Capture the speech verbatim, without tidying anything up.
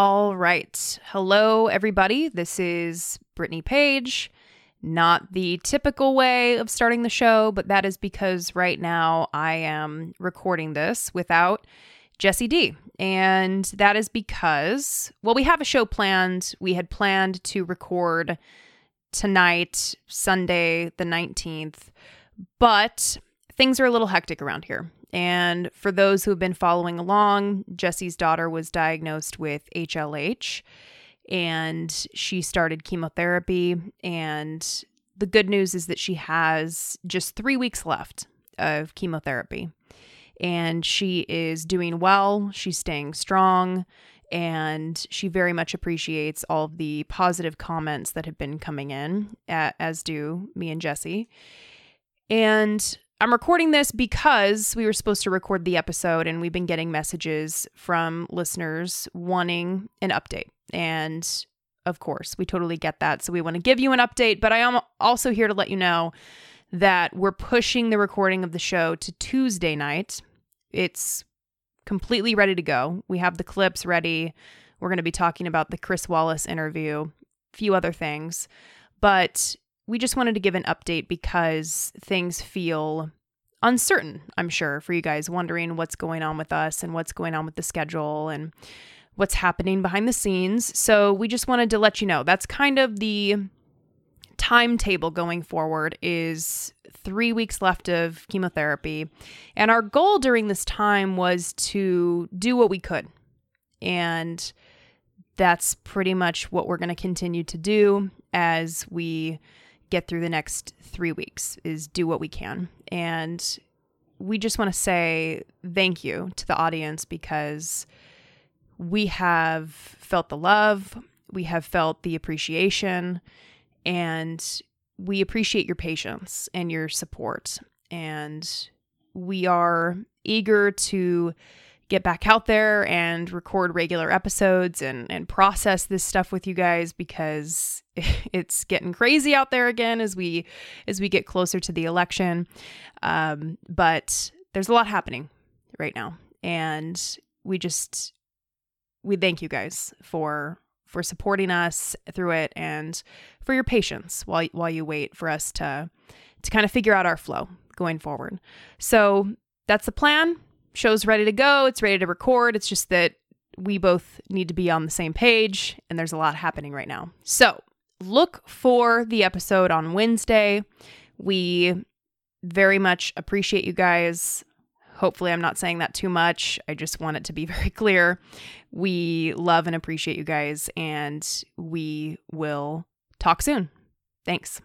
All right. Hello, everybody. This is Brittany Page. Not the typical way of starting the show, but that is because right now I am recording this without Jessie D. And that is because, well, we have a show planned. We had planned to record tonight, Sunday the nineteenth, but things are a little hectic around here. And for those who have been following along, Jessie's daughter was diagnosed with H L H, and she started chemotherapy. And the good news is that she has just three weeks left of chemotherapy, and she is doing well. She's staying strong, and she very much appreciates all of the positive comments that have been coming in, as do me and Jessie. And I'm recording this because we were supposed to record the episode, and we've been getting messages from listeners wanting an update. And of course, we totally get that. So we want to give you an update, but I am also here to let you know that we're pushing the recording of the show to Tuesday night. It's completely ready to go. We have the clips ready. We're going to be talking about the Chris Wallace interview, a few other things, but we just wanted to give an update because things feel uncertain, I'm sure, for you guys wondering what's going on with us and what's going on with the schedule and what's happening behind the scenes. So we just wanted to let you know that's kind of the timetable going forward, is three weeks left of chemotherapy. And our goal during this time was to do what we could. And that's pretty much what we're going to continue to do as we get through the next three weeks is do what we can. And we just want to say thank you to the audience, because we have felt the love, we have felt the appreciation, and we appreciate your patience and your support. And we are eager to get back out there and record regular episodes and, and process this stuff with you guys, because it's getting crazy out there again as we as we get closer to the election. Um, but there's a lot happening right now. And we just, we thank you guys for for supporting us through it and for your patience while while you wait for us to to kind of figure out our flow going forward. So that's the plan. Show's ready to go. It's ready to record. It's just that we both need to be on the same page, and there's a lot happening right now. So look for the episode on Wednesday. We very much appreciate you guys. Hopefully I'm not saying that too much. I just want it to be very clear. We love and appreciate you guys, and we will talk soon. Thanks.